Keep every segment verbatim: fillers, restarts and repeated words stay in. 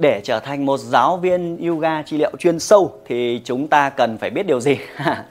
Để trở thành một giáo viên yoga trị liệu chuyên sâu thì chúng ta cần phải biết điều gì? À,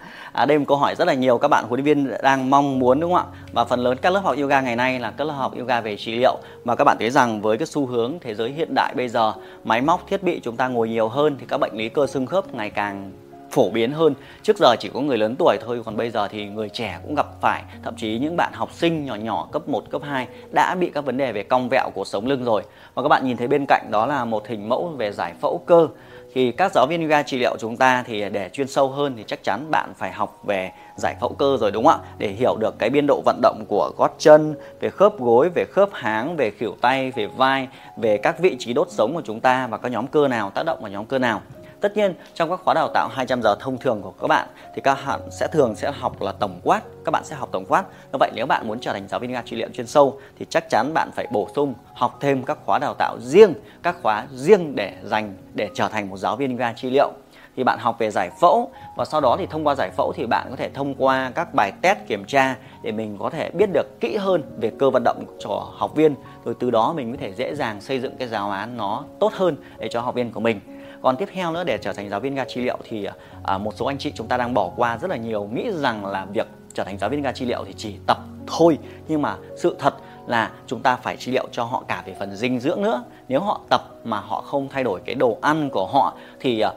đây là một câu hỏi rất là nhiều các bạn huấn luyện viên đang mong muốn, đúng không ạ? Và phần lớn các lớp học yoga ngày nay là các lớp học yoga về trị liệu. Mà các bạn thấy rằng với cái xu hướng thế giới hiện đại bây giờ, máy móc thiết bị chúng ta ngồi nhiều hơn thì các bệnh lý cơ xương khớp ngày càng phổ biến hơn. Trước giờ chỉ có người lớn tuổi thôi, còn bây giờ thì người trẻ cũng gặp phải. Thậm chí những bạn học sinh nhỏ nhỏ cấp một, cấp hai đã bị các vấn đề về cong vẹo của sống lưng rồi. Và các bạn nhìn thấy bên cạnh đó là một hình mẫu về giải phẫu cơ. Thì các giáo viên yoga trị liệu chúng ta thì để chuyên sâu hơn thì chắc chắn bạn phải học về giải phẫu cơ rồi, đúng không ạ? Để hiểu được cái biên độ vận động của gót chân, về khớp gối, về khớp háng, về khuỷu tay, về vai, về các vị trí đốt sống của chúng ta và các nhóm cơ nào tác động vào nhóm cơ nào. Tất nhiên trong các khóa đào tạo hai trăm giờ thông thường của các bạn thì các bạn sẽ thường sẽ học là tổng quát, các bạn sẽ học tổng quát. Như vậy nếu bạn muốn trở thành giáo viên yoga trị liệu chuyên sâu thì chắc chắn bạn phải bổ sung học thêm các khóa đào tạo riêng, các khóa riêng để dành để trở thành một giáo viên yoga trị liệu. Thì bạn học về giải phẫu và sau đó thì thông qua giải phẫu thì bạn có thể thông qua các bài test kiểm tra để mình có thể biết được kỹ hơn về cơ vận động cho học viên, rồi từ đó mình có thể dễ dàng xây dựng cái giáo án nó tốt hơn để cho học viên của mình. Còn tiếp theo nữa, để trở thành giáo viên yoga trị liệu thì à, một số anh chị chúng ta đang bỏ qua rất là nhiều, nghĩ rằng là việc trở thành giáo viên yoga trị liệu thì chỉ tập thôi, nhưng mà sự thật là chúng ta phải trị liệu cho họ cả về phần dinh dưỡng nữa. Nếu họ tập mà họ không thay đổi cái đồ ăn của họ thì à,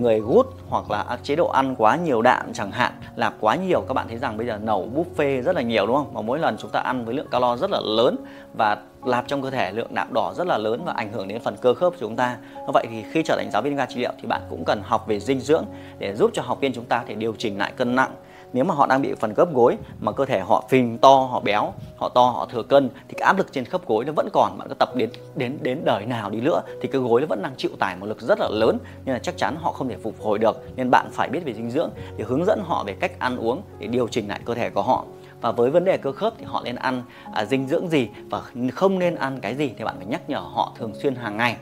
người gút hoặc là chế độ ăn quá nhiều đạm chẳng hạn, là quá nhiều. Các bạn thấy rằng bây giờ nấu buffet rất là nhiều, đúng không? Mà mỗi lần chúng ta ăn với lượng calo rất là lớn và lạp trong cơ thể lượng đạm đỏ rất là lớn và ảnh hưởng đến phần cơ khớp của chúng ta. Như vậy thì khi trở thành giáo viên yoga trị liệu thì bạn cũng cần học về dinh dưỡng để giúp cho học viên chúng ta thể điều chỉnh lại cân nặng. Nếu mà họ đang bị phần khớp gối mà cơ thể họ phình to, họ béo, họ to, họ thừa cân thì cái áp lực trên khớp gối nó vẫn còn. Bạn cứ tập đến đến đến đời nào đi nữa thì cái gối nó vẫn đang chịu tải một lực rất là lớn, nên là chắc chắn họ không thể phục hồi được. Nên bạn phải biết về dinh dưỡng để hướng dẫn họ về cách ăn uống để điều chỉnh lại cơ thể của họ. Và với vấn đề cơ khớp thì họ nên ăn à, dinh dưỡng gì và không nên ăn cái gì thì bạn phải nhắc nhở họ thường xuyên hàng ngày.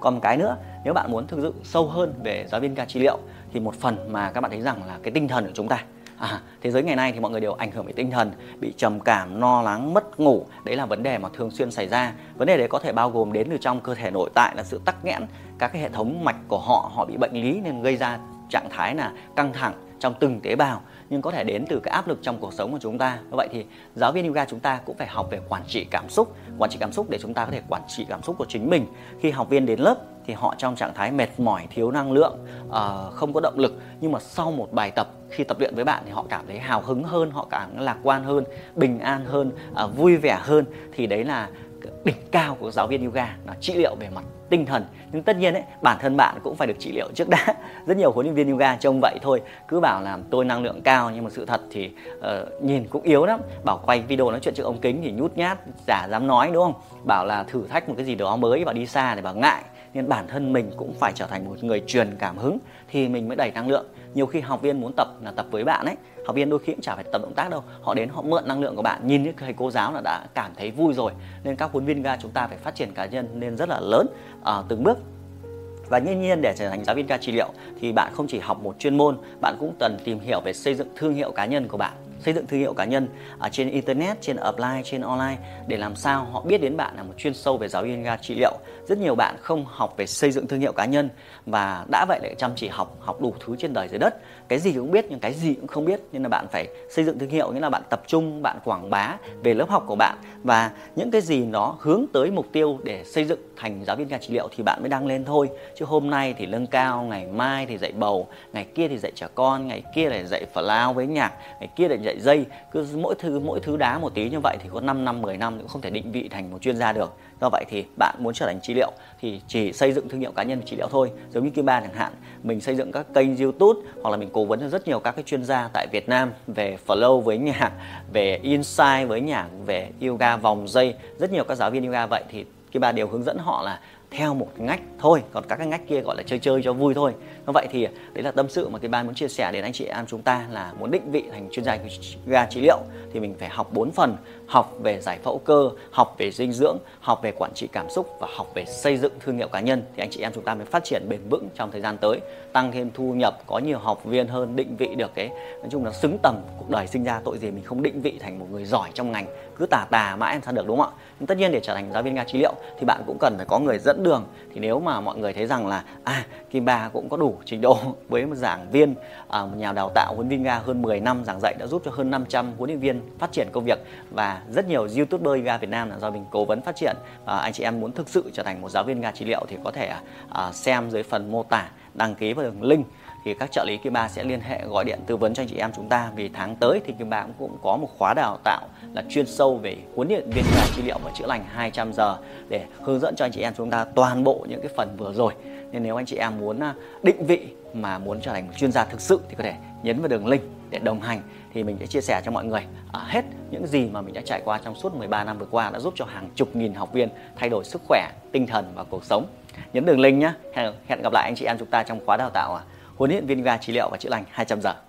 Còn một cái nữa, nếu bạn muốn thực sự sâu hơn về giáo viên yoga trị liệu thì một phần mà các bạn thấy rằng là cái tinh thần của chúng ta. À, thế giới ngày nay thì mọi người đều ảnh hưởng về tinh thần, bị trầm cảm, lo lắng, mất ngủ. Đấy là vấn đề mà thường xuyên xảy ra. Vấn đề đấy có thể bao gồm đến từ trong cơ thể nội tại, là sự tắc nghẽn các cái hệ thống mạch của họ. Họ bị bệnh lý nên gây ra trạng thái là căng thẳng trong từng tế bào, nhưng có thể đến từ cái áp lực trong cuộc sống của chúng ta. Như vậy thì giáo viên yoga chúng ta cũng phải học về quản trị cảm xúc. Quản trị cảm xúc để chúng ta có thể quản trị cảm xúc của chính mình. Khi học viên đến lớp thì họ trong trạng thái mệt mỏi, thiếu năng lượng, uh, không có động lực. Nhưng mà sau một bài tập, khi tập luyện với bạn thì họ cảm thấy hào hứng hơn, họ cảm thấy lạc quan hơn, bình an hơn, uh, vui vẻ hơn. Thì đấy là đỉnh cao của giáo viên yoga, là trị liệu về mặt tinh thần. Nhưng tất nhiên ấy, bản thân bạn cũng phải được trị liệu trước đã. Rất nhiều huấn luyện viên yoga trông vậy thôi, cứ bảo là tôi năng lượng cao nhưng mà sự thật thì uh, nhìn cũng yếu lắm. Bảo quay video nói chuyện trước ống kính thì nhút nhát, chả dám nói, đúng không? Bảo là thử thách một cái gì đó mới, bảo đi xa thì bảo ngại. Nên bản thân mình cũng phải trở thành một người truyền cảm hứng thì mình mới đầy năng lượng. Nhiều khi học viên muốn tập là tập với bạn ấy, học viên đôi khi cũng chả phải tập động tác đâu, họ đến họ mượn năng lượng của bạn, nhìn những thầy cô giáo là đã cảm thấy vui rồi. Nên các huấn luyện viên yoga chúng ta phải phát triển cá nhân nên rất là lớn à, từng bước. Và nhiên nhiên để trở thành giáo viên yoga trị liệu thì bạn không chỉ học một chuyên môn, bạn cũng cần tìm hiểu về xây dựng thương hiệu cá nhân của bạn. Xây dựng thương hiệu cá nhân ở trên internet, trên offline, trên online để làm sao họ biết đến bạn là một chuyên sâu về giáo viên yoga trị liệu. Rất nhiều bạn không học về xây dựng thương hiệu cá nhân và đã vậy lại chăm chỉ học, học đủ thứ trên đời dưới đất, cái gì cũng biết nhưng cái gì cũng không biết. Nên là bạn phải xây dựng thương hiệu, nghĩa là bạn tập trung, bạn quảng bá về lớp học của bạn và những cái gì nó hướng tới mục tiêu để xây dựng thành giáo viên yoga trị liệu thì bạn mới đăng lên thôi. Chứ hôm nay thì nâng cao, ngày mai thì dạy bầu, ngày kia thì dạy trẻ con, ngày kia là dạy flow với nhạc, ngày kia là dạy dây, cứ mỗi thứ mỗi thứ đá một tí, như vậy thì có năm năm, mười năm cũng không thể định vị thành một chuyên gia được. Do vậy thì bạn muốn trở thành trị liệu thì chỉ xây dựng thương hiệu cá nhân trị liệu thôi. Giống như Kiba chẳng hạn, mình xây dựng các kênh YouTube hoặc là mình cố vấn cho rất nhiều các cái chuyên gia tại Việt Nam về flow với nhạc, về insight với nhạc, về yoga vòng dây, rất nhiều các giáo viên yoga vậy thì Kiba đều hướng dẫn họ là theo một ngách thôi, còn các cái ngách kia gọi là chơi chơi cho vui thôi. Như vậy thì đấy là tâm sự mà Kiba muốn chia sẻ đến anh chị em chúng ta, là muốn định vị thành chuyên gia yoga trị liệu thì mình phải học bốn phần: học về giải phẫu cơ, học về dinh dưỡng, học về quản trị cảm xúc và học về xây dựng thương hiệu cá nhân. Thì anh chị em chúng ta mới phát triển bền vững trong thời gian tới, tăng thêm thu nhập, có nhiều học viên hơn, định vị được cái nói chung là xứng tầm. Cuộc đời sinh ra tội gì mình không định vị thành một người giỏi trong ngành, cứ tà tà mãi em sao được, đúng không ạ? Nhưng tất nhiên để trở thành giáo viên yoga trị liệu thì bạn cũng cần phải có người dẫn đường, thì nếu mà mọi người thấy rằng là à, Kiba cũng có đủ trình độ với một giảng viên, à, một nhà đào tạo huấn luyện viên ga hơn mười năm giảng dạy đã giúp cho hơn năm trăm huấn luyện viên phát triển công việc, và rất nhiều YouTuber ga Việt Nam là do mình cố vấn phát triển. À, anh chị em muốn thực sự trở thành một giáo viên ga trị liệu thì có thể à, xem dưới phần mô tả, đăng ký vào đường link, thì các trợ lý Kiba sẽ liên hệ gọi điện tư vấn cho anh chị em chúng ta. Vì tháng tới thì Kiba cũng, cũng có một khóa đào tạo là chuyên sâu về huấn luyện viên ga trị liệu và chữa lành hai trăm giờ để hướng dẫn cho anh chị em chúng ta toàn bộ những cái phần vừa rồi. Nên nếu anh chị em muốn định vị mà muốn trở thành một chuyên gia thực sự thì có thể nhấn vào đường link để đồng hành. Thì mình sẽ chia sẻ cho mọi người hết những gì mà mình đã trải qua trong suốt mười ba năm vừa qua, đã giúp cho hàng chục nghìn học viên thay đổi sức khỏe, tinh thần và cuộc sống. Nhấn đường link nhé. Hẹn gặp lại anh chị em chúng ta trong khóa đào tạo huấn luyện viên ga trị liệu và chữa lành hai trăm giờ.